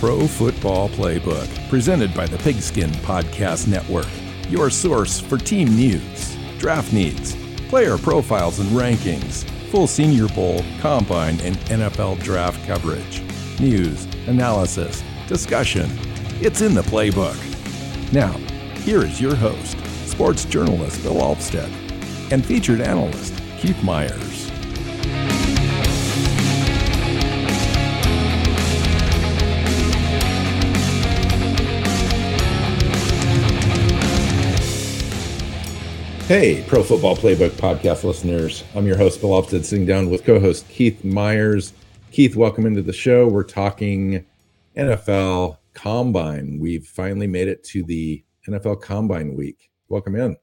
Pro Football Playbook, presented by the Pigskin Podcast Network, your source for team news, draft needs, player profiles and rankings, full Senior Bowl, Combine, and NFL Draft coverage, news, analysis, discussion. It's in the playbook. Now, here is your host, sports journalist Bill Alpstead, and featured analyst Keith Myers. Hey, Pro Football Playbook podcast listeners. I'm your host, Bill Opsett, sitting down with co-host Keith Myers. Keith, welcome into the show. We're talking NFL Combine. We've finally made it to the NFL Combine week. Welcome in.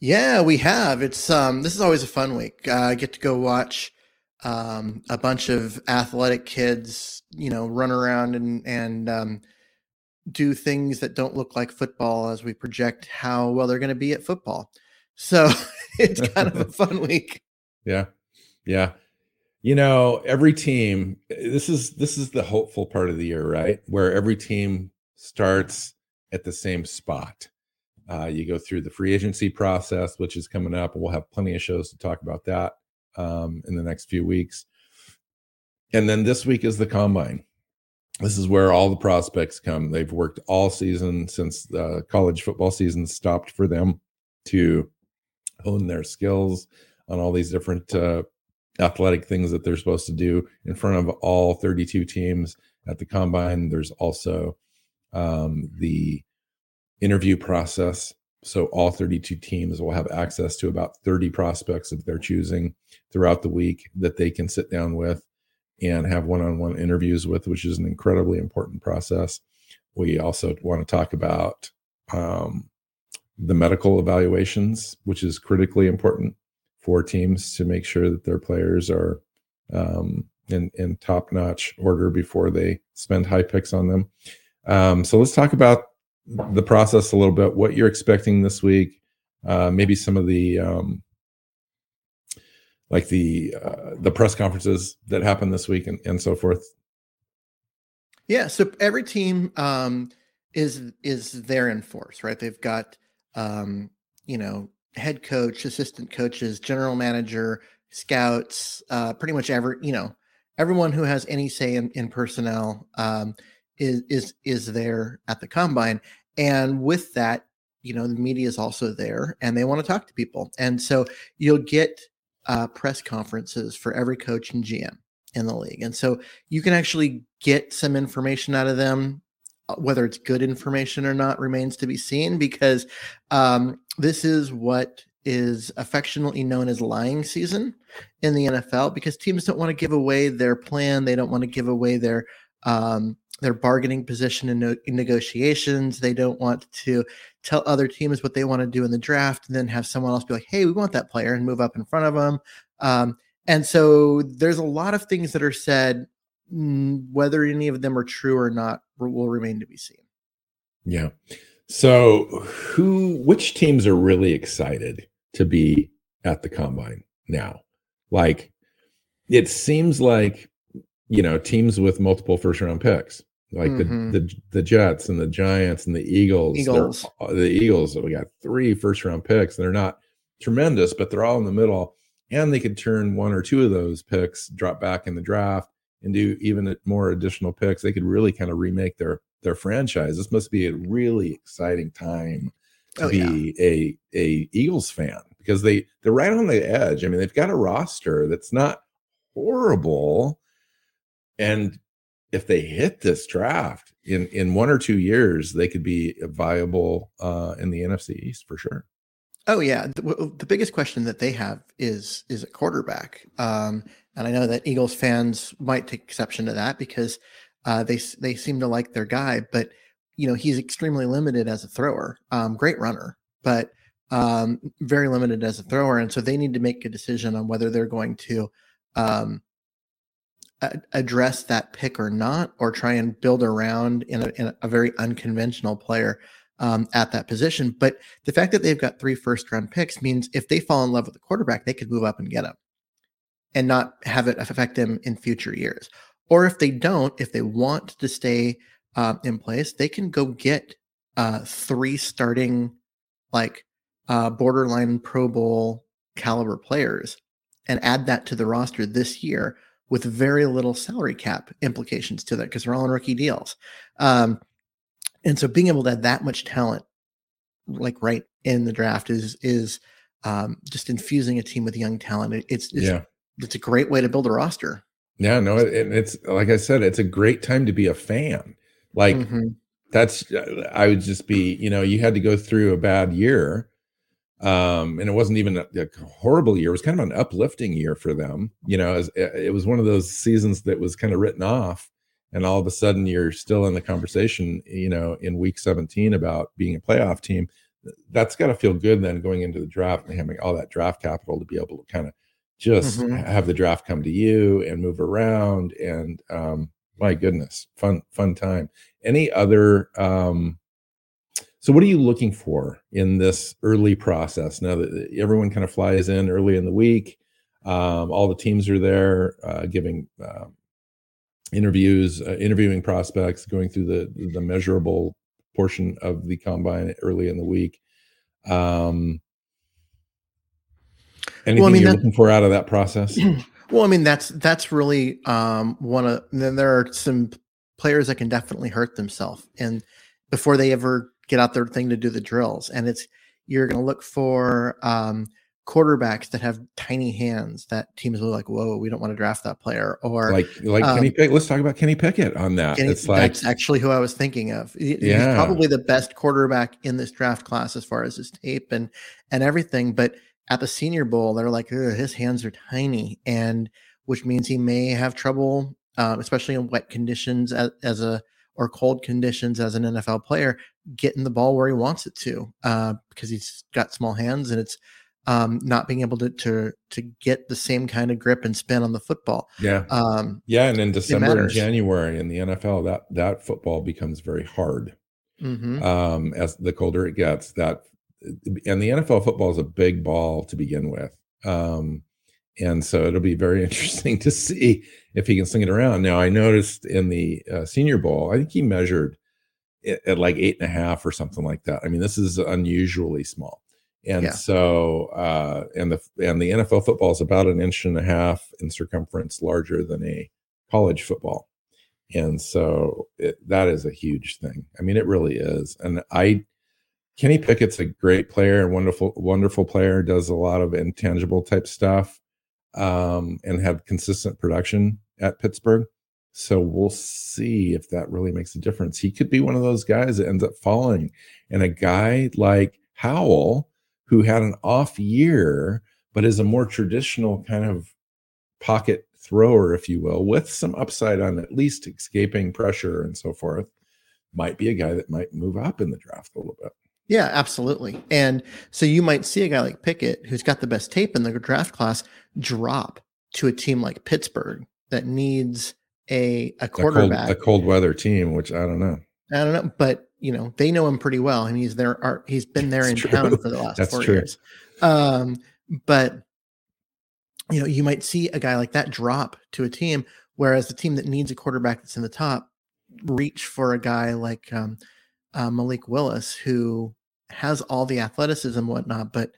Yeah, we have. It's this is always a fun week. I get to go watch a bunch of athletic kids, you know, run around and do things that don't look like football as we project how well they're going to be at football. So it's kind of a fun week. Yeah. You know, every team, this is the hopeful part of the year, right? Where every team starts at the same spot. You go through the free agency process, which is coming up. We'll have plenty of shows to talk about that in the next few weeks. And then this week is the combine. This is where all the prospects come. They've worked all season since the college football season stopped for them to hone their skills on all these different athletic things that they're supposed to do in front of all 32 teams at the combine. There's also the interview process. So all 32 teams will have access to about 30 prospects of their choosing throughout the week that they can sit down with and have one-on-one interviews with, which is an incredibly important process. We also want to talk about the medical evaluations, which is critically important for teams to make sure that their players are in top-notch order before they spend high picks on them. So let's talk about the process a little bit, what you're expecting this week, maybe some of the the press conferences that happened this week and so forth. Yeah. So every team is there in force, right? They've got, head coach, assistant coaches, general manager, scouts, pretty much everyone who has any say in personnel is there at the combine. And with that, the media is also there and they want to talk to people. And so you'll get press conferences for every coach and GM in the league. And so you can actually get some information out of them. Whether it's good information or not remains to be seen, because this is what is affectionately known as lying season in the NFL, because teams don't want to give away their plan. They don't want to give away their bargaining position in negotiations. They don't want to tell other teams what they want to do in the draft and then have someone else be like, hey, we want that player, and move up in front of them. And so there's a lot of things that are said. Whether any of them are true or not will remain to be seen. Yeah. So which teams are really excited to be at the combine now. Like, it seems like, you know, teams with multiple first round picks, like the Jets and the Giants and the Eagles. The Eagles, we got 3 first round picks. They're not tremendous, but they're all in the middle, and they could turn one or two of those picks, drop back in the draft, and do even more additional picks. They could really kind of remake their franchise. This must be a really exciting time to be a Eagles fan, because they're right on the edge. I mean, they've got a roster that's not horrible, and if they hit this draft in 1 or 2 years, they could be viable in the NFC East for sure. Oh yeah, the biggest question that they have is a quarterback, and I know that Eagles fans might take exception to that, because they seem to like their guy, but you know, he's extremely limited as a thrower. Great runner, but very limited as a thrower, and so they need to make a decision on whether they're going to address that pick or not, or try and build around in a very unconventional player at that position. But the fact that they've got 3 first round picks means if they fall in love with the quarterback, they could move up and get him and not have it affect them in future years. Or if they don't, if they want to stay in place, they can go get 3 starting, like borderline Pro Bowl caliber players and add that to the roster this year with very little salary cap implications to that, because they're all on rookie deals. And so being able to have that much talent, like right in the draft, is just infusing a team with young talent. It's a great way to build a roster. Yeah, no, it's like I said, it's a great time to be a fan. Like I would just be, you know, you had to go through a bad year. And it wasn't even a horrible year. It was kind of an uplifting year for them. You know, it was one of those seasons that was kind of written off, and all of a sudden you're still in the conversation, you know, in week 17 about being a playoff team. That's got to feel good then, going into the draft and having all that draft capital to be able to kind of just have the draft come to you and move around. And my goodness, fun time. Any other so what are you looking for in this early process now that everyone kind of flies in early in the week? All the teams are there giving interviews, interviewing prospects, going through the measurable portion of the combine early in the week. Anything you're looking for out of that process? Well, I mean, that's really one of. Then there are some players that can definitely hurt themselves, and before they ever get out their thing to do the drills. And you're going to look for quarterbacks that have tiny hands that teams will be like, whoa, we don't want to draft that player. Or like Kenny Pickett. Let's talk about Kenny Pickett on that. That's actually who I was thinking of. He's probably the best quarterback in this draft class as far as his tape and everything. But at the Senior Bowl, they're like, his hands are tiny. And which means he may have trouble, especially in wet conditions or cold conditions as an NFL player, getting the ball where he wants it to, because he's got small hands, and it's not being able to get the same kind of grip and spin on the football. Yeah. And in December and January in the NFL, that football becomes very hard as the colder it gets. And the NFL football is a big ball to begin with. And so it'll be very interesting to see if he can sling it around. Now, I noticed in the Senior Bowl, I think he measured it at like 8.5 or something like that. I mean, this is unusually small. And so, and the NFL football is about 1.5 inches in circumference larger than a college football. And so that is a huge thing. I mean, it really is. And Kenny Pickett's a great player, and wonderful player, does a lot of intangible type stuff. And had consistent production at Pittsburgh. So we'll see if that really makes a difference. He could be one of those guys that ends up falling. And a guy like Howell, who had an off year, but is a more traditional kind of pocket thrower, if you will, with some upside on at least escaping pressure and so forth, might be a guy that might move up in the draft a little bit. Yeah, absolutely. And so you might see a guy like Pickett, who's got the best tape in the draft class, drop to a team like Pittsburgh that needs a quarterback, a cold weather team, which I don't know, but you know, they know him pretty well. I mean, he's been there in town for the last 4 years. But, you know, you might see a guy like that drop to a team, whereas the team that needs a quarterback that's in the top reach for a guy like Malik Willis, who has all the athleticism and whatnot. But,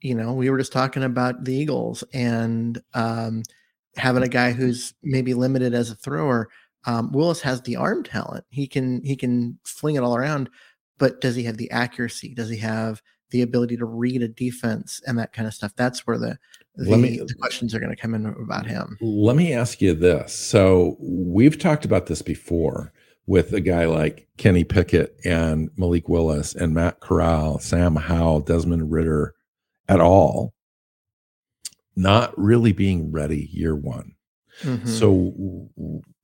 you know, we were just talking about the Eagles and having a guy who's maybe limited as a thrower. Willis has the arm talent. He can fling it all around, but does he have the accuracy? Does he have the ability to read a defense and that kind of stuff? That's where the questions are going to come in about him. Let me ask you this. So we've talked about this before with a guy like Kenny Pickett and Malik Willis and Matt Corral, Sam Howell, Desmond Ridder at all not really being ready year one. Mm-hmm. So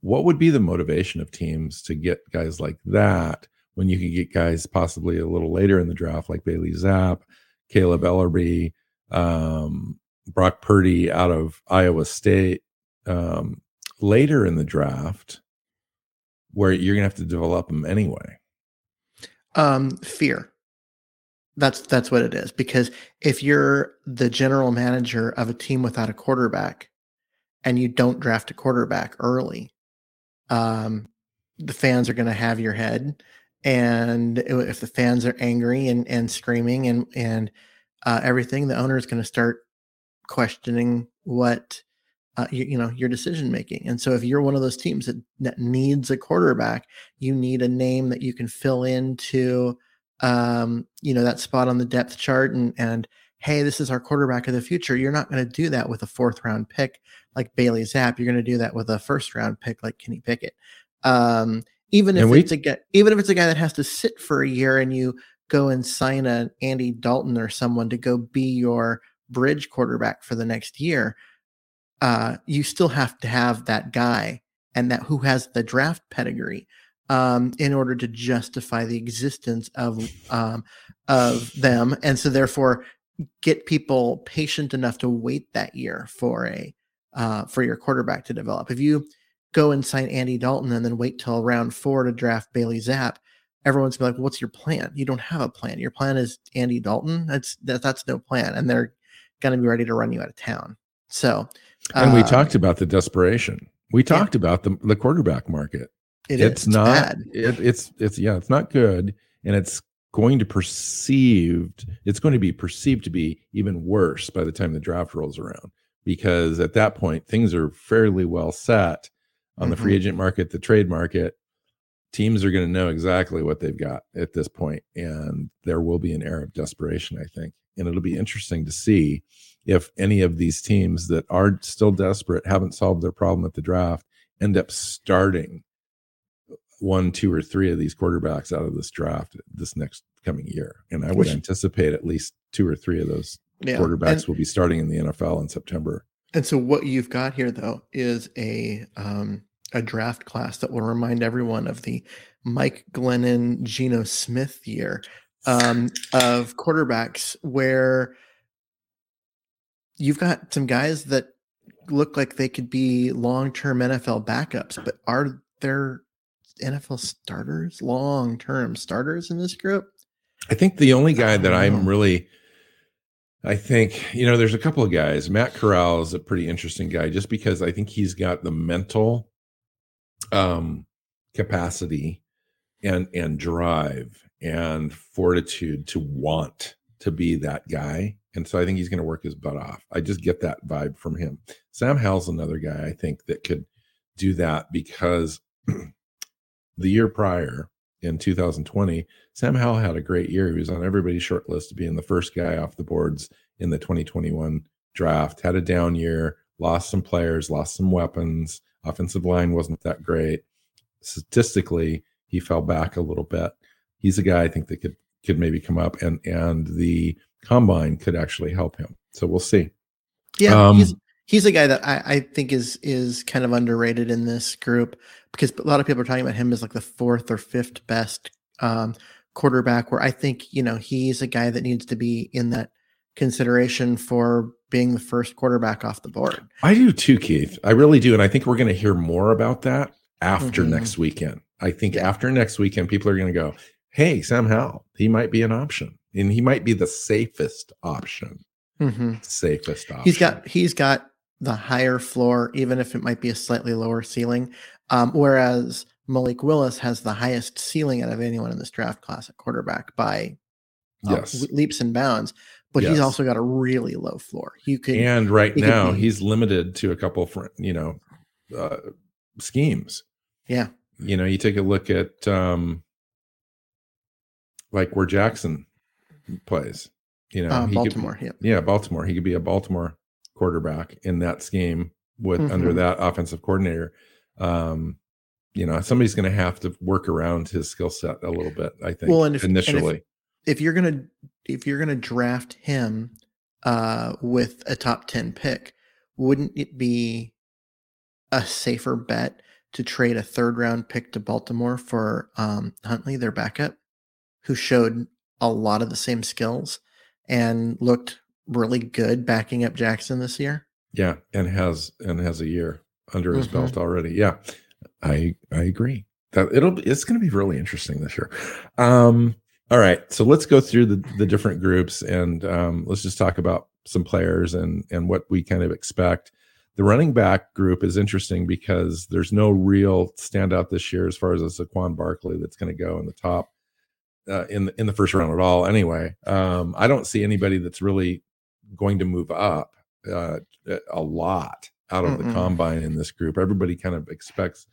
what would be the motivation of teams to get guys like that when you can get guys possibly a little later in the draft, like Bailey Zapp, Caleb Ellerby, Brock Purdy out of Iowa State, later in the draft, where you're going to have to develop them anyway? Fear. That's what it is. Because if you're the general manager of a team without a quarterback and you don't draft a quarterback early, the fans are going to have your head. And if the fans are angry and screaming and everything, the owner is going to start questioning what, your decision making. And so if you're one of those teams that needs a quarterback, you need a name that you can fill into, that spot on the depth chart and, hey, this is our quarterback of the future. You're not going to do that with a 4th round pick like Bailey Zapp. You're going to do that with a 1st round pick like Kenny Pickett. Even if it's a guy that has to sit for a year and you go and sign an Andy Dalton or someone to go be your bridge quarterback for the next year, you still have to have that guy and that who has the draft pedigree in order to justify the existence of them. And so therefore get people patient enough to wait that year for your quarterback to develop. If you go and sign Andy Dalton and then wait till round 4 to draft Bailey Zapp, everyone's gonna be like, well, what's your plan? You don't have a plan. Your plan is Andy Dalton. That's no plan. And they're going to be ready to run you out of town. So, and we talked about the desperation. We talked about the quarterback market. It's not bad. It's not good, and it's going to be perceived to be even worse by the time the draft rolls around, because at that point things are fairly well set on the free agent market, the trade market. Teams are going to know exactly what they've got at this point, and there will be an air of desperation, I think. And it'll be interesting to see if any of these teams that are still desperate, haven't solved their problem at the draft, end up starting 1, 2, or 3 of these quarterbacks out of this draft this next coming year. And I would anticipate at least 2 or 3 of those quarterbacks will be starting in the NFL in September. And so what you've got here, though, is a draft class that will remind everyone of the Mike Glennon, Geno Smith year of quarterbacks, where you've got some guys that look like they could be long-term NFL backups, but are there NFL starters, long-term starters in this group? I think the only guy that I'm really... I think, there's a couple of guys. Matt Corral is a pretty interesting guy just because I think he's got the mental capacity and drive and fortitude to want to be that guy. And so I think he's going to work his butt off. I just get that vibe from him. Sam Howell's another guy I think that could do that, because the year prior in 2020, Sam Howell had a great year. He was on everybody's short list to being the first guy off the boards in the 2021 draft. Had a down year, lost some players, lost some weapons. Offensive line wasn't that great. Statistically, he fell back a little bit. He's a guy I think that could maybe come up, and the combine could actually help him. So we'll see. Yeah, he's a guy that I think is kind of underrated in this group, because a lot of people are talking about him as like the 4th or 5th best quarterback, where I think, he's a guy that needs to be in that consideration for being the first quarterback off the board. I do too, Keith. I really do. And I think we're going to hear more about that after next weekend. I think after next weekend, people are going to go, hey, Sam Howell, he might be an option, and he might be the safest option. Mm-hmm. Safest option. He's got the higher floor, even if it might be a slightly lower ceiling. Whereas Malik Willis has the highest ceiling out of anyone in this draft class at quarterback by leaps and bounds. But he's also got a really low floor. He's limited to a couple of schemes. Yeah. You know, you take a look at like where Jackson plays. You know, Baltimore. Baltimore. He could be a Baltimore quarterback in that scheme with under that offensive coordinator. You know, somebody's going to have to work around his skill set a little bit, I think. Well, if you're gonna draft him with a top 10 pick, wouldn't it be a safer bet to trade a third round pick to Baltimore for Huntley, their backup, who showed a lot of the same skills and looked really good backing up Jackson this year? Yeah, and has a year under his belt already. Yeah, I agree. It's going to be really interesting this year. All right, so let's go through the different groups and let's just talk about some players and what we kind of expect. The running back group is interesting because there's no real standout this year as far as a Saquon Barkley that's going to go in the top in the first round at all. Anyway, I don't see anybody that's really going to move up a lot out of the combine in this group. Everybody kind of expects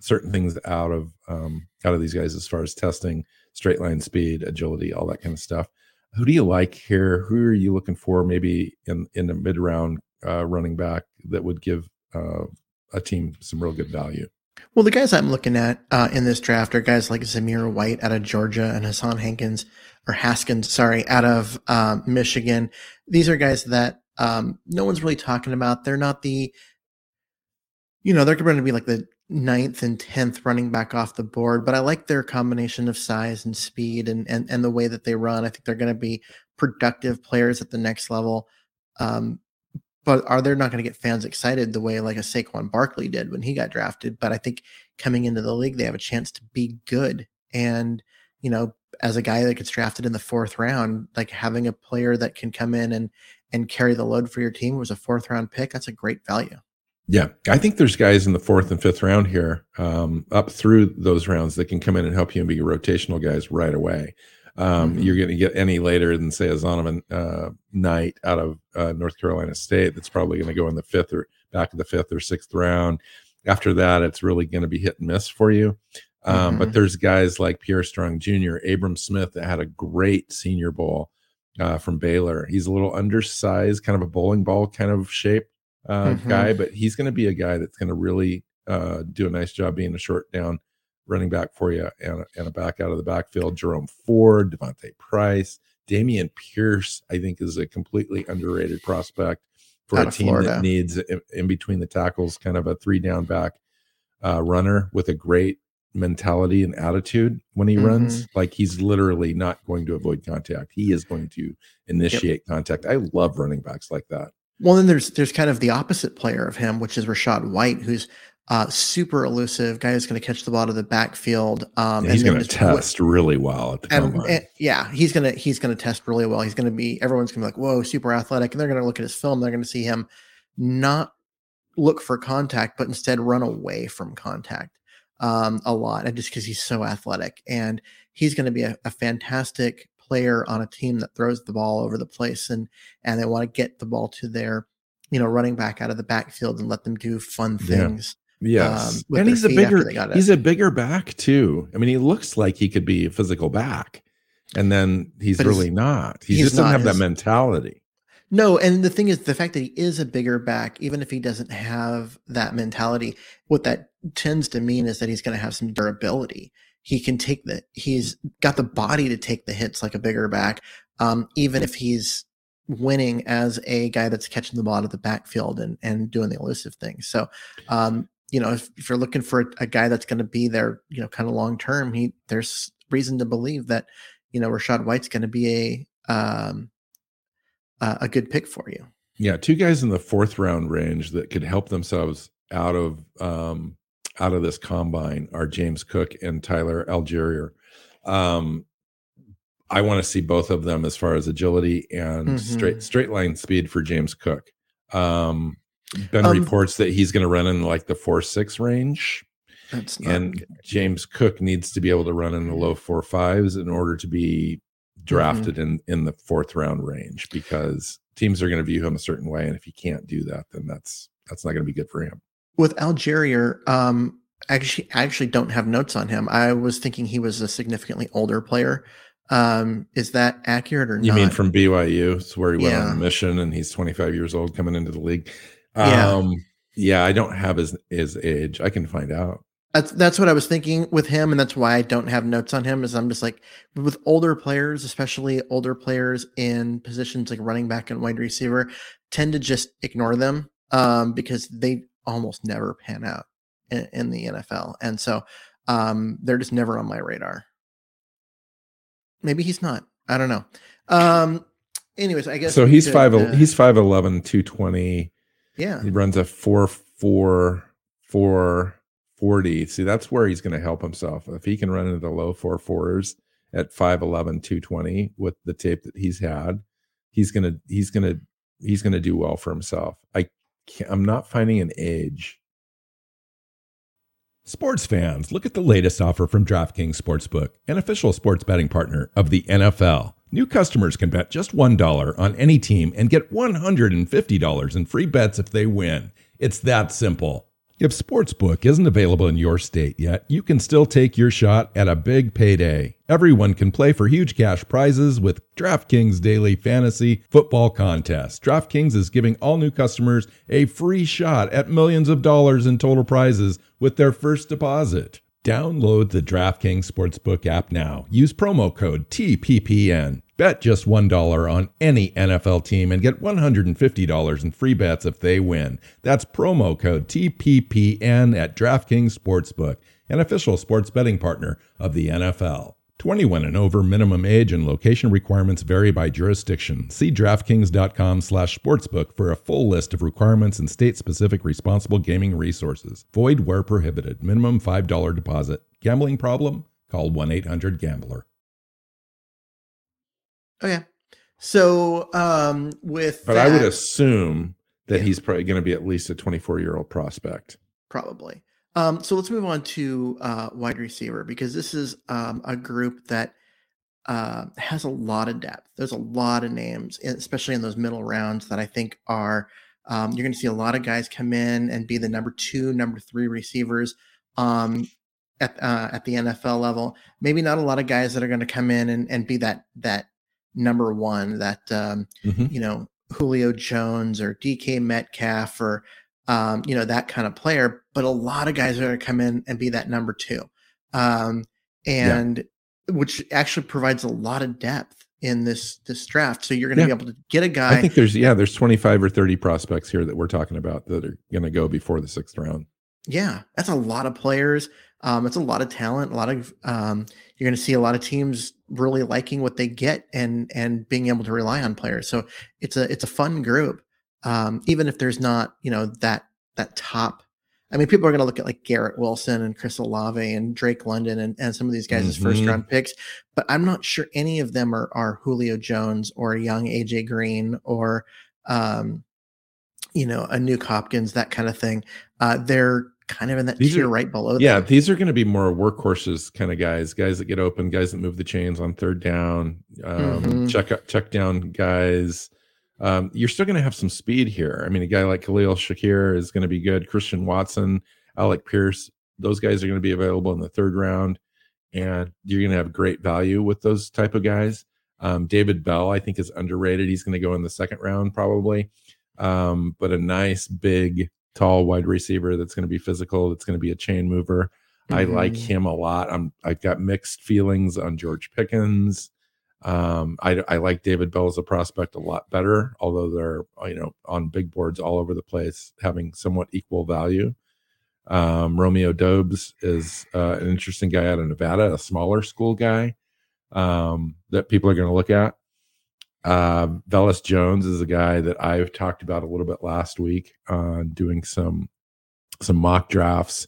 certain things out of these guys as far as testing, straight line speed, agility, all that kind of stuff. Who do you like here? Who are you looking for maybe in the mid-round running back that would give a team some real good value? Well, the guys I'm looking at in this draft are guys like Zamir White out of Georgia and Haskins out of Michigan. These are guys that no one's really talking about. They're not they're going to be like the 9th and 10th running back off the board, but I like their combination of size and speed and the way that they run. I think they're going to be productive players at the next level. But they're not going to get fans excited the way like a Saquon Barkley did when he got drafted. But I think coming into the league, they have a chance to be good. And, you know, as a guy that gets drafted in the 4th round, like having a player that can come in and carry the load for your team was a 4th round pick. That's a great value. Yeah, I think there's guys in the 4th and 5th round here, up through those rounds that can come in and help you and be rotational guys right away. You're going to get any later than, say, a Zonovan Knight out of North Carolina State. That's probably going to go in the 5th or back of the 5th or 6th round. After that, it's really going to be hit and miss for you. But there's guys like Pierre Strong Jr., Abram Smith, that had a great Senior Bowl from Baylor. He's a little undersized, kind of a bowling ball kind of shape. Guy, but he's going to be a guy that's going to really do a nice job being a short down running back for you and a back out of the backfield. Jerome Ford, Devontae Price, Damian Pierce, I think, is a completely underrated prospect for a team Florida that needs in between the tackles kind of a 3 down back runner with a great mentality and attitude when he runs. Like, he's literally not going to avoid contact. He is going to initiate contact. I love running backs like that. Well, then there's kind of the opposite player of him, which is Rachaad White, who's super elusive, guy who's going to catch the ball out of the backfield. He's going to test really well at the combine. He's going to test really well. He's going to be, everyone's going to be like, whoa, super athletic. And they're going to look at his film. They're going to see him not look for contact, but instead run away from contact a lot, just because he's so athletic. And he's going to be a fantastic player on a team that throws the ball over the place and they want to get the ball to their, running back out of the backfield and let them do fun things. Yes. And he's a bigger back too. I mean, he looks like he could be a physical back, and then he's really not. He just doesn't have that mentality. No. And the thing is, the fact that he is a bigger back, even if he doesn't have that mentality, what that tends to mean is that he's going to have some durability. He can take he's got the body to take the hits like a bigger back, even if he's winning as a guy that's catching the ball out of the backfield and doing the elusive thing. So, if you're looking for a guy that's going to be there, kind of long term, there's reason to believe that, Rachaad White's going to be a good pick for you. Yeah, 2 guys in the 4th round range that could help themselves out of this combine are James Cook and Tyler Algier. I want to see both of them as far as agility and straight line speed for James Cook. Ben reports that he's going to run in like the 4.6 range. That's not good. James Cook needs to be able to run in the low 4.5s in order to be drafted in the fourth round range, because teams are going to view him a certain way. And if he can't do that, then that's not going to be good for him. With Algeria, I actually don't have notes on him. I was thinking he was a significantly older player. Is that accurate or not? You mean from BYU? It's where he went on a mission, and he's 25 years old coming into the league. I don't have his age. I can find out. That's what I was thinking with him, and that's why I don't have notes on him, is I'm just like, with older players, especially older players in positions like running back and wide receiver, tend to just ignore them because they almost never pan out in the NFL. And so they're just never on my radar. Maybe he's not. I don't know. Anyways, I guess. So he's 5'11", 220. Yeah. He runs a 4.40. See, that's where he's going to help himself. If he can run into the low 4.4s at 5'11", 220 with the tape that he's had, he's going to do well for himself. I'm not finding an age. Sports fans, look at the latest offer from DraftKings Sportsbook, an official sports betting partner of the NFL. New customers can bet just $1 on any team and get $150 in free bets if they win. It's that simple. If Sportsbook isn't available in your state yet, you can still take your shot at a big payday. Everyone can play for huge cash prizes with DraftKings Daily Fantasy Football Contest. DraftKings is giving all new customers a free shot at millions of dollars in total prizes with their first deposit. Download the DraftKings Sportsbook app now. Use promo code TPPN. Bet just $1 on any NFL team and get $150 in free bets if they win. That's promo code TPPN at DraftKings Sportsbook, an official sports betting partner of the NFL. 21 and over, minimum age and location requirements vary by jurisdiction. See DraftKings.com/sportsbook for a full list of requirements and state-specific responsible gaming resources. Void where prohibited. Minimum $5 deposit. Gambling problem? Call 1-800-GAMBLER. Okay. So I would assume that he's probably going to be at least a 24-year-old prospect. Probably. So let's move on to wide receiver, because this is a group that has a lot of depth. There's a lot of names, especially in those middle rounds, that I think are you're going to see a lot of guys come in and be the number two, number three receivers at the NFL level. Maybe not a lot of guys that are going to come in and be that number one, that Julio Jones or DK Metcalf or that kind of player, but a lot of guys are going to come in and be that number two. Which actually provides a lot of depth in this draft. So you're going to be able to get a guy. I think there's 25 or 30 prospects here that we're talking about that are going to go before the sixth round. Yeah. That's a lot of players. It's a lot of talent, a lot of, you're going to see a lot of teams really liking what they get and being able to rely on players. So it's a fun group. Even if there's not, that top, I mean, people are going to look at like Garrett Wilson and Chris Olave and Drake London and some of these guys as first round picks, but I'm not sure any of them are Julio Jones or young AJ Green or, a Nuke Hopkins, that kind of thing. They're kind of in that tier right below. Yeah. Them. These are going to be more workhorses kind of guys that get open, guys that move the chains on third down, check down guys. You're still going to have some speed here. I mean, a guy like Khalil Shakir is going to be good. Christian Watson, Alec Pierce, those guys are going to be available in the third round, and you're going to have great value with those type of guys. David Bell, I think, is underrated. He's going to go in the second round probably, but a nice, big, tall wide receiver that's going to be physical, that's going to be a chain mover. Mm-hmm. I like him a lot. I've got mixed feelings on George Pickens. I like David Bell as a prospect a lot better, although they're on big boards all over the place having somewhat equal value. Romeo Doubs is an interesting guy out of Nevada, a smaller school guy that people are going to look at. Velus Jones is a guy that I've talked about a little bit last week on doing some mock drafts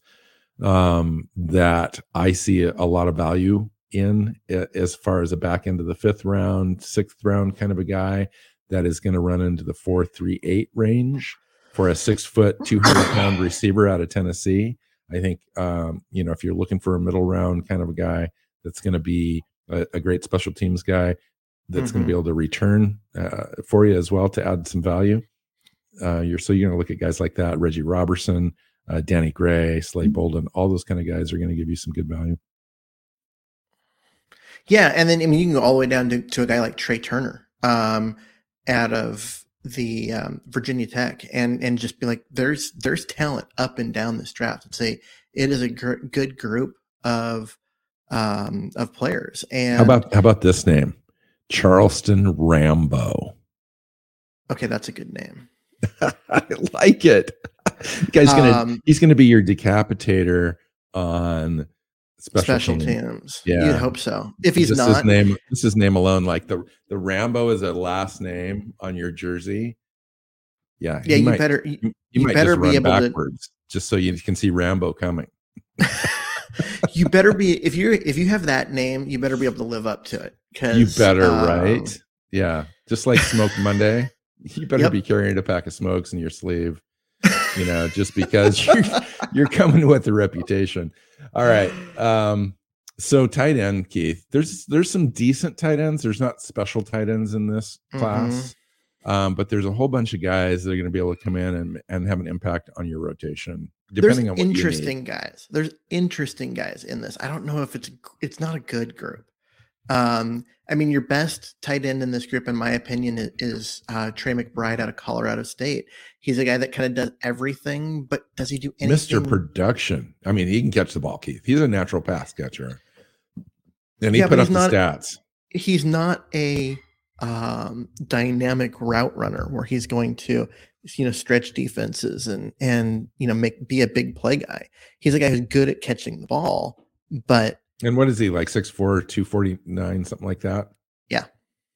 that I see a lot of value in as far as a back end of the fifth round, sixth round kind of a guy that is going to run into the 4.38 range for a 6 foot, 200-pound receiver out of Tennessee. I think, you know, if you're looking for a middle round kind of a guy that's going to be a great special teams guy that's going to be able to return for you as well to add some value. You're going to look at guys like that, Reggie Robertson, Danny Gray, Slade Bolden, all those kind of guys are going to give you some good value. Yeah, and then, I mean, you can go all the way down to a guy like Trey Turner out of the Virginia Tech and just be like, there's talent up and down this draft. I'd say it is a good group of players. And how about this name? Charleston Rambo. Okay, that's a good name. I like it. The guy's he's gonna be your decapitator on special teams. Yeah, you'd hope so. If he's just not, his name alone, like the Rambo is a last name on your jersey. Yeah, yeah. You better be able to just so you can see Rambo coming. You better be if you have that name, you better be able to live up to it. You better, right? Yeah, just like Smoke Monday. You better be carrying a pack of smokes in your sleeve, you know, just because you're coming with the reputation. All right. So tight end, Keith, there's some decent tight ends. There's not special tight ends in this class, but there's a whole bunch of guys that are going to be able to come in and have an impact on your rotation. Depending on what interesting guys. There's interesting guys in this. I don't know if it's not a good group. I mean, your best tight end in this group, in my opinion, is Trey McBride out of Colorado State. He's a guy that kind of does everything, but does he do anything? Mr. Production. I mean, he can catch the ball, Keith. He's a natural pass catcher. And he put up the stats. He's not a dynamic route runner where he's going to, you know, stretch defenses and you know, be a big play guy. He's a guy who's good at catching the ball, but. And what is he, like 6'4", 249, something like that? Yeah.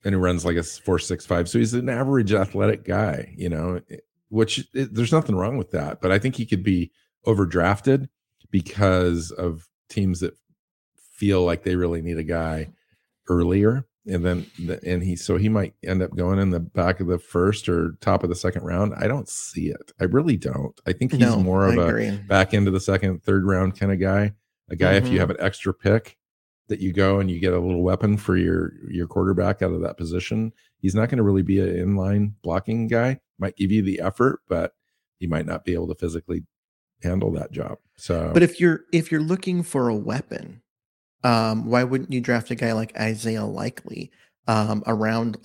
And he runs like a 4.65. So he's an average athletic guy, you know, which there's nothing wrong with that. But I think he could be overdrafted because of teams that feel like they really need a guy earlier. And then so he might end up going in the back of the first or top of the second round. I don't see it. I really don't. I think he's more of a back into the second, third round kind of guy. A guy, if you have an extra pick that you go and you get a little weapon for your quarterback out of that position, he's not going to really be an inline blocking guy. Might give you the effort, but he might not be able to physically handle that job. So, but if you're looking for a weapon, why wouldn't you draft a guy like Isaiah Likely a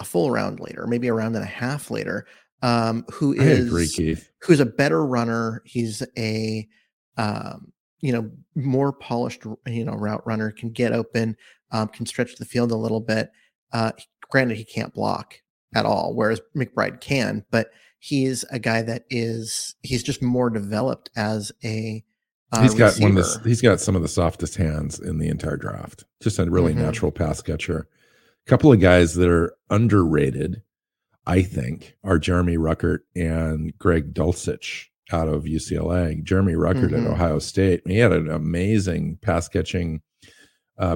full round later, maybe a round and a half later, who's a better runner? He's a you know, more polished, you know, route runner, can get open, can stretch the field a little bit. Granted, he can't block at all, whereas McBride can, but he's a guy that he's just more developed as a receiver. He's got some of the softest hands in the entire draft. Just a really natural pass catcher. A couple of guys that are underrated, I think, are Jeremy Ruckert and Greg Dulcich out of UCLA. Jeremy Ruckert at Ohio State. He had an amazing pass catching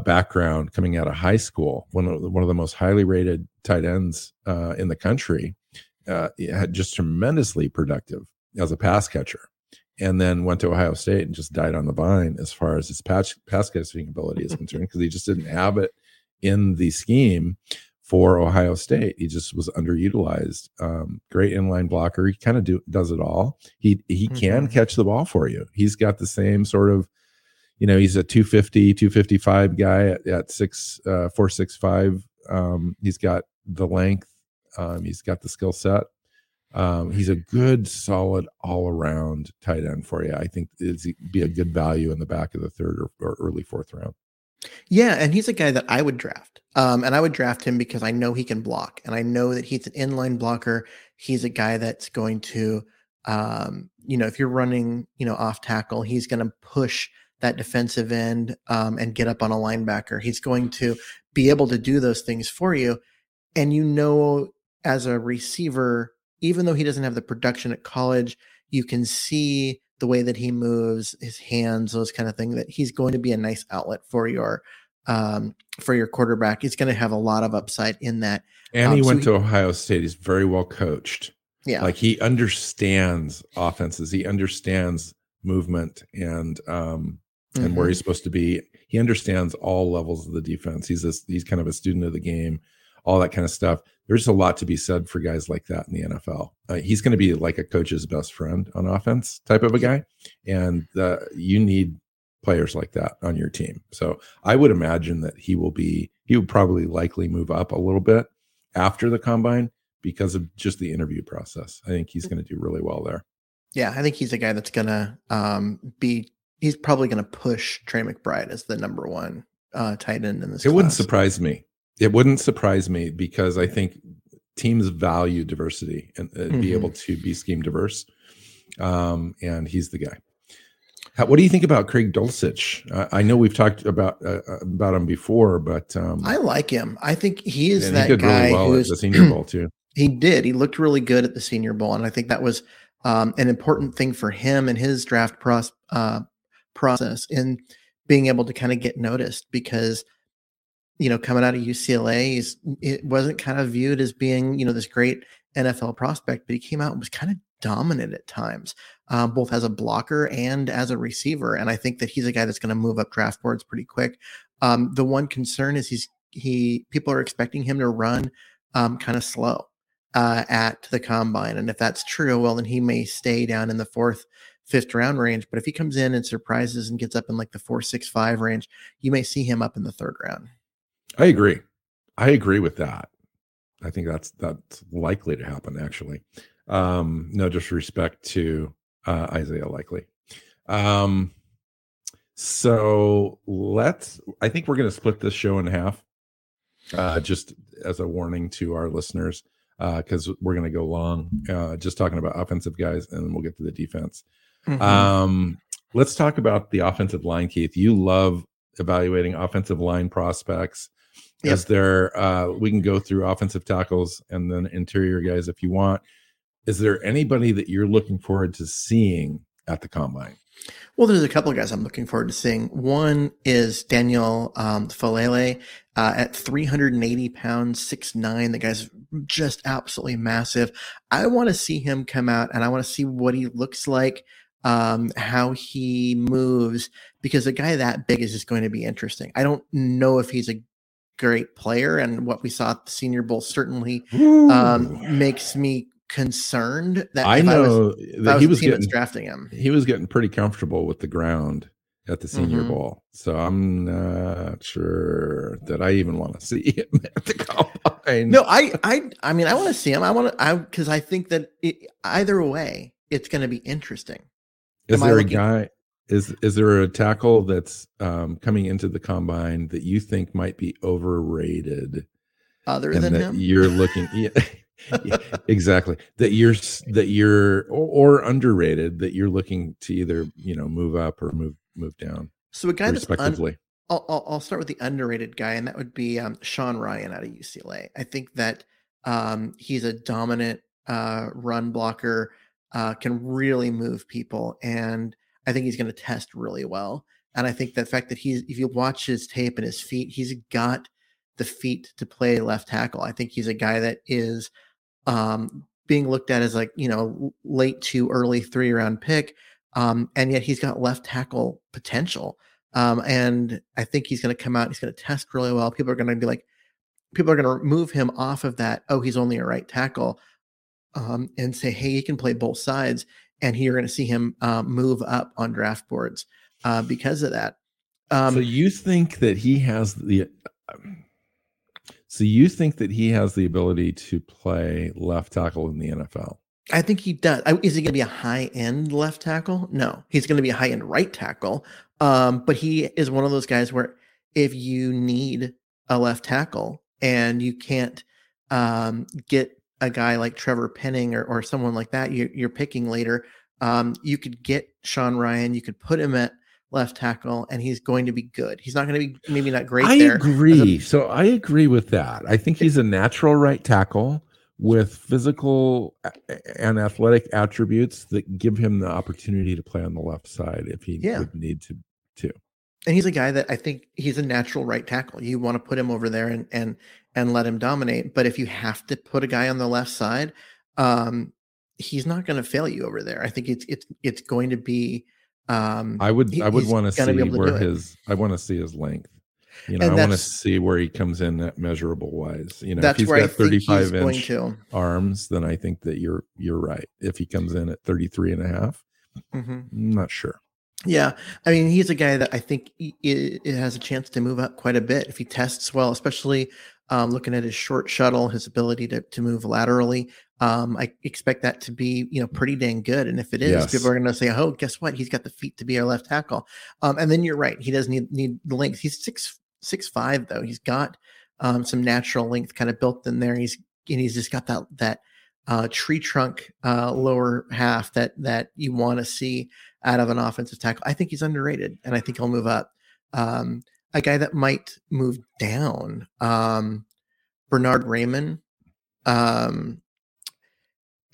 background coming out of high school. One of the most highly rated tight ends in the country. Had just tremendously productive as a pass catcher, and then went to Ohio State and just died on the vine as far as his pass catching ability is concerned, because he just didn't have it in the scheme for Ohio State. He just was underutilized. Great inline blocker. He kind of does it all. He can catch the ball for you. He's got the same sort of, you know, he's a 250, 255 guy at 4.65. He's got the length. He's got the skill set. He's a good, solid, all-around tight end for you. I think it'd be a good value in the back of the third or early fourth round. Yeah, and he's a guy that I would draft. And I would draft him because I know he can block, and I know that he's an inline blocker. He's a guy that's going to, you know, if you're running, you know, off tackle, he's going to push that defensive end and get up on a linebacker. He's going to be able to do those things for you. And, you know, as a receiver, even though he doesn't have the production at college, you can see the way that he moves, his hands, those kind of things, that he's going to be a nice outlet for your for your quarterback. He's going to have a lot of upside in that. And he went to Ohio State. He's very well coached. Yeah. Like he understands offenses. He understands movement and where he's supposed to be. He understands all levels of the defense. He's kind of a student of the game, all that kind of stuff. There's a lot to be said for guys like that in the NFL. He's going to be like a coach's best friend on offense type of a guy. And you need players like that on your team. So I would imagine that he would probably move up a little bit after the combine because of just the interview process. I think he's going to do really well there. Yeah. I think he's a guy that's going to he's probably going to push Trey McBride as the number one tight end in this class. It wouldn't surprise me because I think teams value diversity and be able to be scheme diverse. And he's the guy. What do you think about Craig Dulcich? I know we've talked about him before, but I like him. I think he is that guy really well who was at the Senior Bowl too. He did. He looked really good at the Senior Bowl, and I think that was an important thing for him and his draft process in being able to kind of get noticed because, you know, coming out of UCLA, it wasn't kind of viewed as being, you know, this great NFL prospect, but he came out and was kind of dominant at times, both as a blocker and as a receiver. And I think that he's a guy that's going to move up draft boards pretty quick. The one concern is people are expecting him to run kind of slow at the combine. And if that's true, well, then he may stay down in the 4th, 5th round range. But if he comes in and surprises and gets up in like the 4.65 range, you may see him up in the 3rd round. I agree with that. I think that's likely to happen actually. No disrespect to Isaiah Likely. I think we're going to split this show in half, just as a warning to our listeners, because we're going to go long, just talking about offensive guys, and then we'll get to the defense. Let's talk about the offensive line, Keith. You love evaluating offensive line prospects. Yep. As there, we can go through offensive tackles and then interior guys if you want. Is there anybody that you're looking forward to seeing at the combine? Well, there's a couple of guys I'm looking forward to seeing. One is Daniel Falele at 380 pounds, 6'9". The guy's just absolutely massive. I want to see him come out, and I want to see what he looks like, how he moves, because a guy that big is just going to be interesting. I don't know if he's a great player, and what we saw at the Senior Bowl certainly makes me concerned that he was drafting him. He was getting pretty comfortable with the ground at the Senior Bowl, so I'm not sure that I even want to see him at the combine. No, I mean, I want to see him. Because I think that either way, it's going to be interesting. Is there a tackle that's coming into the combine that you think might be overrated? Other than that him, you're looking. Yeah. Yeah, exactly. Or underrated, that you're looking to either, you know, move up or move down. So a guy respectively. I'll start with the underrated guy, and that would be Sean Ryan out of UCLA. I think that he's a dominant run blocker, can really move people, and I think he's going to test really well. And I think the fact that if you watch his tape and his feet, he's got the feet to play left tackle. I think he's a guy that is being looked at as, like, you know, late to early 3 round pick, and yet he's got left tackle potential, and I think he's going to come out, he's going to test really well. People are going to move him off of that, oh, he's only a right tackle, and say, hey, he can play both sides, and you're going to see him move up on draft boards because of that. So you think that he has the ability to play left tackle in the NFL? I think he does. Is he going to be a high-end left tackle? No, he's going to be a high-end right tackle. But he is one of those guys where if you need a left tackle and you can't get a guy like Trevor Penning or someone like that, you're picking later, you could get Sean Ryan. You could put him at left tackle, and he's going to be good. He's not going to be maybe not great. I agree. So I agree with that. I think he's a natural right tackle with physical and athletic attributes that give him the opportunity to play on the left side if he would need to. And he's a guy that I think he's a natural right tackle. You want to put him over there and let him dominate. But if you have to put a guy on the left side, he's not going to fail you over there. I think it's going to be. I would want to see where his. I want to see his length. You know, I want to see where he comes in at measurable wise. You know, if he's got 35-inch arms, then I think that you're right. If he comes in at 33.5, I'm not sure. Yeah, I mean, he's a guy that I think it has a chance to move up quite a bit if he tests well, especially looking at his short shuttle, his ability to move laterally. I expect that to be, pretty dang good. And if it is, people are going to say, oh, guess what? He's got the feet to be our left tackle. And then you're right. He does need the length. He's 6'5" though. He's got some natural length kind of built in there. He's just got that tree trunk lower half that you want to see out of an offensive tackle. I think he's underrated, and I think he'll move up. A guy that might move down, Bernard Raymond.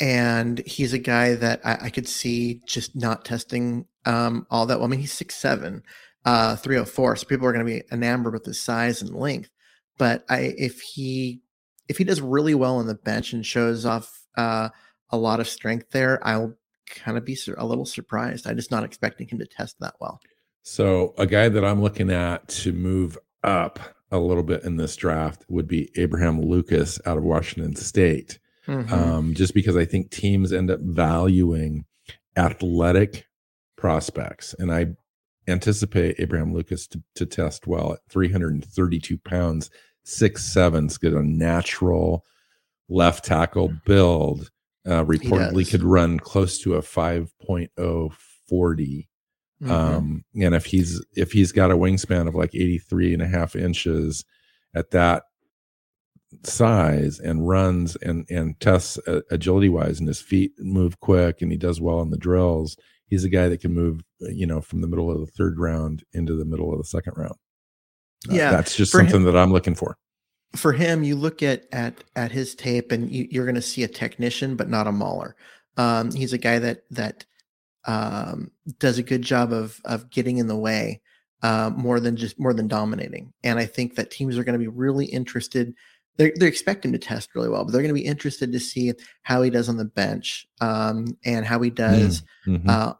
And he's a guy that I could see just not testing all that well. I mean, he's 6'7", 304. So people are going to be enamored with his size and length. But if he does really well on the bench and shows off a lot of strength there, I'll kind of be a little surprised. I'm just not expecting him to test that well. So a guy that I'm looking at to move up a little bit in this draft would be Abraham Lucas out of Washington State. Mm-hmm. Just because I think teams end up valuing athletic prospects. And I anticipate Abraham Lucas to test well at 332 pounds, 6'7", has got a natural left tackle build. Reportedly could run close to a 5.040. And if he's got a wingspan of like 83.5 inches at that size and runs and tests agility wise, and his feet move quick and he does well in the drills, he's a guy that can move, from the middle of the third round into the middle of the second round. That's just something that I'm looking for. For him, you look at his tape and you're going to see a technician, but not a mauler. He's a guy that does a good job of getting in the way more than dominating. And I think that teams are going to be really interested. They expect him to test really well, but they're going to be interested to see how he does on the bench and how he does, on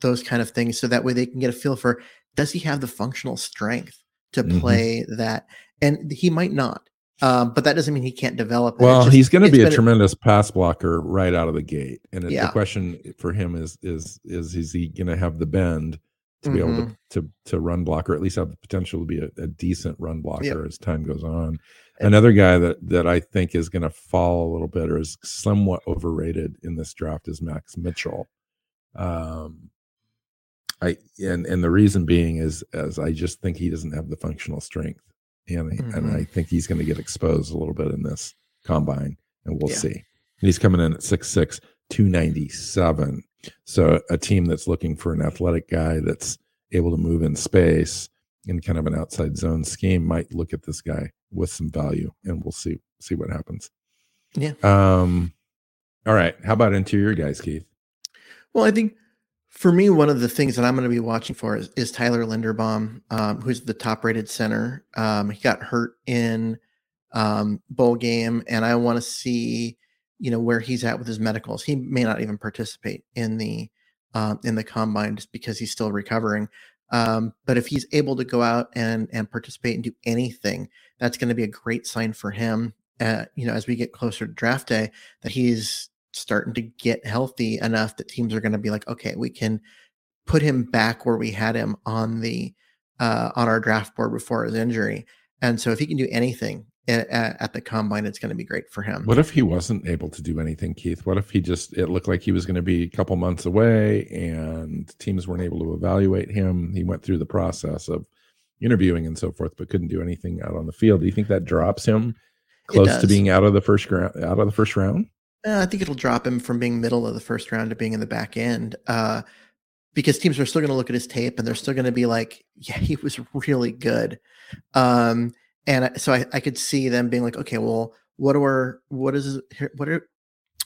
those kind of things. So that way they can get a feel for, does he have the functional strength to play that? And he might not, but that doesn't mean he can't develop. Well, he's going to be a tremendous pass blocker right out of the gate. And the question for him is he going to have the bend to be able to run block, or at least have the potential to be a decent run blocker as time goes on? Another guy that I think is going to fall a little bit or is somewhat overrated in this draft is Max Mitchell. The reason being is I just think he doesn't have the functional strength. And I think he's going to get exposed a little bit in this combine, and we'll see. And he's coming in at 6'6", 297. So a team that's looking for an athletic guy that's able to move in space in kind of an outside zone scheme might look at this guy with some value, and we'll see what happens. Yeah. All right. How about interior guys, Keith? Well, I think for me, one of the things that I'm going to be watching for is Tyler Linderbaum, who's the top-rated center. He got hurt in bowl game, and I want to see, where he's at with his medicals. He may not even participate in the combine just because he's still recovering. But if he's able to go out and participate and do anything, that's going to be a great sign for him. As we get closer to draft day, that he's starting to get healthy enough that teams are going to be like, okay, we can put him back where we had him on the on our draft board before his injury. And so if he can do anything at the combine, it's going to be great for him. What if he wasn't able to do anything, Keith? What if it looked like he was going to be a couple months away and teams weren't able to evaluate him? He went through the process of interviewing and so forth, but couldn't do anything out on the field. Do you think that drops him close to being out of the first round? I think it'll drop him from being middle of the first round to being in the back end, because teams are still going to look at his tape and they're still going to be like, yeah, he was really good. And so I could see them being like, okay, well, what do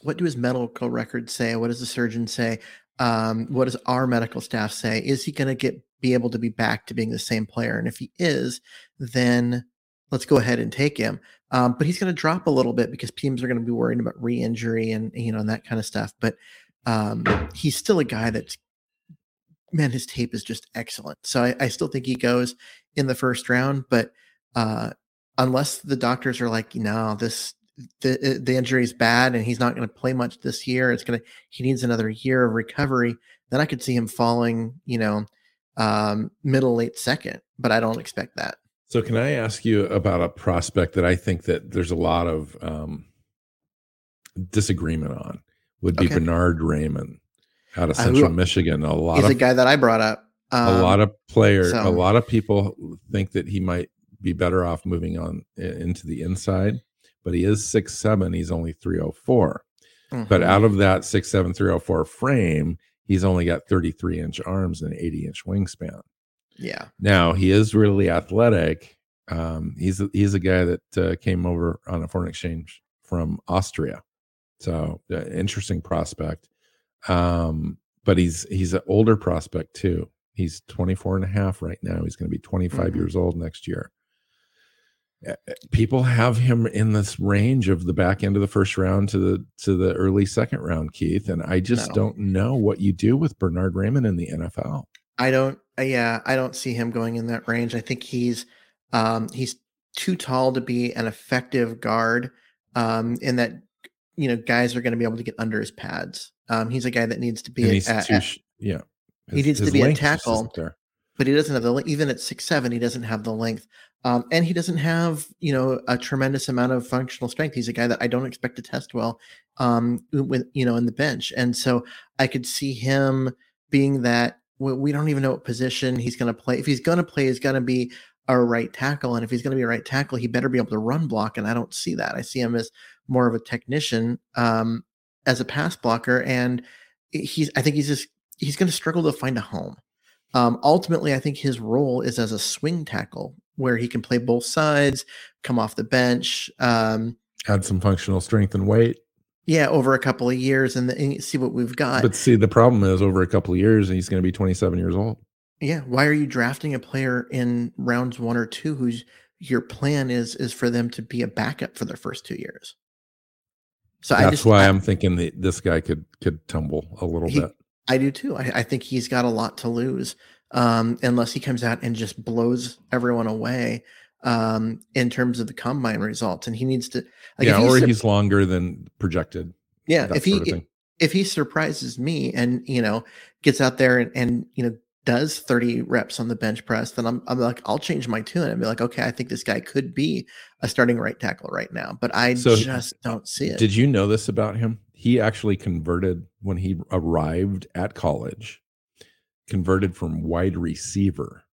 his medical records say? What does the surgeon say? What does our medical staff say? Is he going to be able to be back to being the same player? And if he is, then let's go ahead and take him. But he's going to drop a little bit because teams are going to be worried about re-injury and that kind of stuff. But he's still a guy that's, man, his tape is just excellent. So I still think he goes in the first round. But unless the doctors are like, no, the injury is bad and he's not going to play much this year, he needs another year of recovery, then I could see him falling, middle, late second. But I don't expect that. So can I ask you about a prospect that I think that there's a lot of disagreement on? Would be Bernard Raymond out of Central Michigan. He's a guy that I brought up. A lot of players, a lot of people think that he might be better off moving on into the inside, but he is 6'7". He's only 304. Mm-hmm. But out of that 6'7", 304 frame, he's only got 33-inch arms and 80-inch wingspan. Yeah. Now he is really athletic. He's a guy that came over on a foreign exchange from Austria, so interesting prospect. But he's an older prospect too. He's 24 and a half right now. He's going to be 25 years old next year. People have him in this range of the back end of the first round to the early second round, Keith. And I just don't know what you do with Bernard Raymond in the NFL. I don't see him going in that range. I think he's too tall to be an effective guard, in that, guys are going to be able to get under his pads. He's a guy that needs to be he needs to be a tackle, but he doesn't have the length. Even at 6'7", he doesn't have the length, and he doesn't have a tremendous amount of functional strength. He's a guy that I don't expect to test well, in the bench, and so I could see him being that. We don't even know what position he's going to play. If he's going to play, he's going to be a right tackle. And if he's going to be a right tackle, he better be able to run block. And I don't see that. I see him as more of a technician, as a pass blocker. And he's going to struggle to find a home. Ultimately, I think his role is as a swing tackle where he can play both sides, come off the bench. Add some functional strength and weight. Yeah, over a couple of years and see what we've got. But see, the problem is over a couple of years and he's going to be 27 years old. Yeah. Why are you drafting a player in rounds 1 or 2 who's your plan is for them to be a backup for their first 2 years? So I'm thinking that this guy could tumble a little bit. I do too. I think he's got a lot to lose unless he comes out and just blows everyone away. In terms of the combine results, and he needs to, he's longer than projected. Yeah. If he surprises me and, gets out there and does 30 reps on the bench press, then I'm like, I'll change my tune and be like, okay, I think this guy could be a starting right tackle right now, but I just don't see it. Did you know this about him? He actually converted when he arrived at college, converted from wide receiver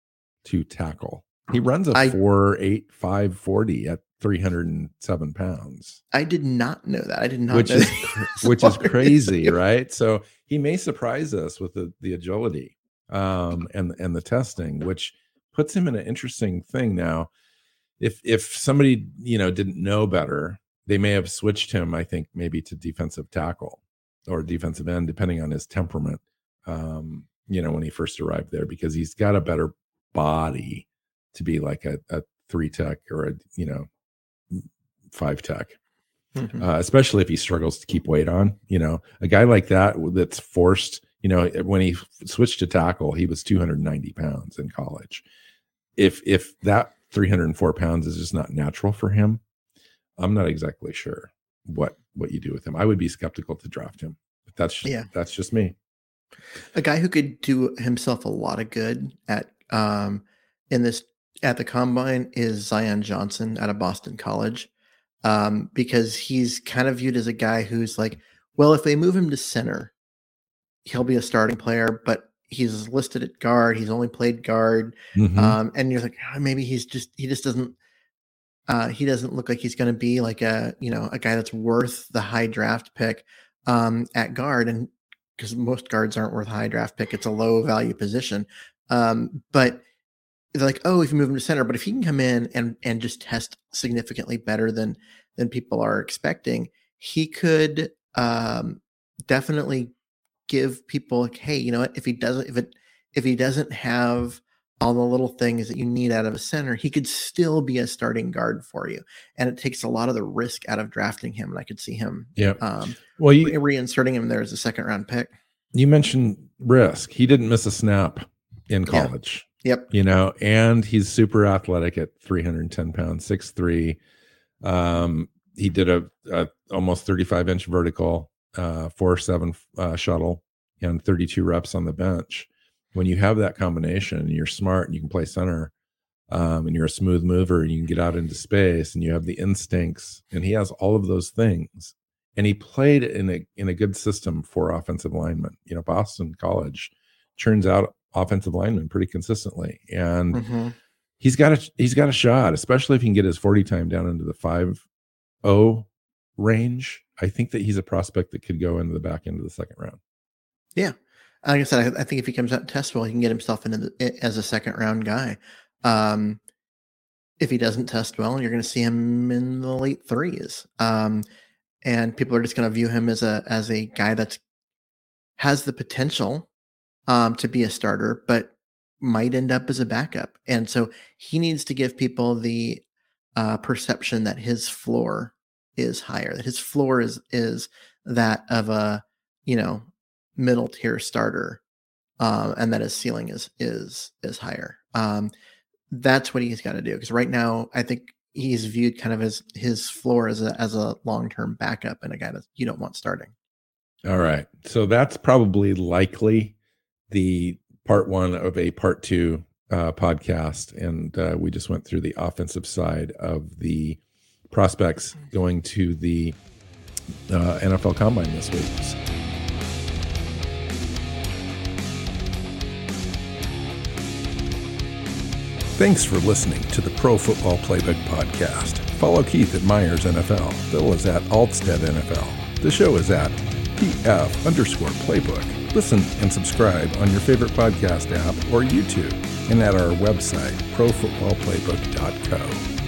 to tackle. He runs a 4.85 40 at 307 pounds. I did not know that. Which is crazy, right? So he may surprise us with the agility and the testing, which puts him in an interesting thing. Now, if somebody didn't know better, they may have switched him. I think maybe to defensive tackle or defensive end, depending on his temperament. When he first arrived there, because he's got a better body to be like a 3-tech or a 5-tech, mm-hmm. Especially if he struggles to keep weight on. A guy like that's forced. When he switched to tackle, he was 290 pounds in college. If that 304 pounds is just not natural for him, I'm not exactly sure what you do with him. I would be skeptical to draft him. But that's just me. A guy who could do himself a lot of good at the combine is Zion Johnson out of Boston College, because he's kind of viewed as a guy who's like, well, if they move him to center, he'll be a starting player, but he's listed at guard. He's only played guard. Mm-hmm. And you're like, maybe he just doesn't, he doesn't look like he's going to be like a guy that's worth the high draft pick at guard. And because most guards aren't worth a high draft pick, it's a low value position. But they're like, oh, if you move him to center, but if he can come in and just test significantly better than people are expecting, he could definitely give people like, hey, you know what? If he doesn't have all the little things that you need out of a center, he could still be a starting guard for you. And it takes a lot of the risk out of drafting him. And I could see him reinserting him there as a second round pick. You mentioned risk. He didn't miss a snap in college. Yeah. Yep. You know, and he's super athletic at 310 pounds, 6'3". He did a almost 35 inch vertical, 4.7 shuttle and 32 reps on the bench. When you have that combination and you're smart and you can play center, and you're a smooth mover and you can get out into space and you have the instincts, and he has all of those things, and he played in a good system for offensive linemen. You know, Boston College churns out offensive linemen pretty consistently, and he's got a shot, especially if he can get his 40 time down into the 5.0 range. I think that he's a prospect that could go into the back end of the second round. Yeah. Like I said, I think if he comes out testable, he can get himself into as a second round guy. If he doesn't test well, you're going to see him in the late threes. And people are just going to view him as a guy that has the potential to be a starter, but might end up as a backup. And so he needs to give people the perception that his floor is higher, that his floor is that of a, you know, middle tier starter, and that his ceiling is higher. That's what he's got to do, because right now I think he's viewed kind of as his floor as a long-term backup and a guy that you don't want starting. All right, so that's probably likely the part one of a part two podcast, and we just went through the offensive side of the prospects going to the NFL Combine this week. Thanks for listening to the Pro Football Playbook podcast. Follow Keith at Myers NFL. Bill is at Alpstead NFL. The show is at PF_playbook. Listen and subscribe on your favorite podcast app or YouTube, and at our website, profootballplaybook.co.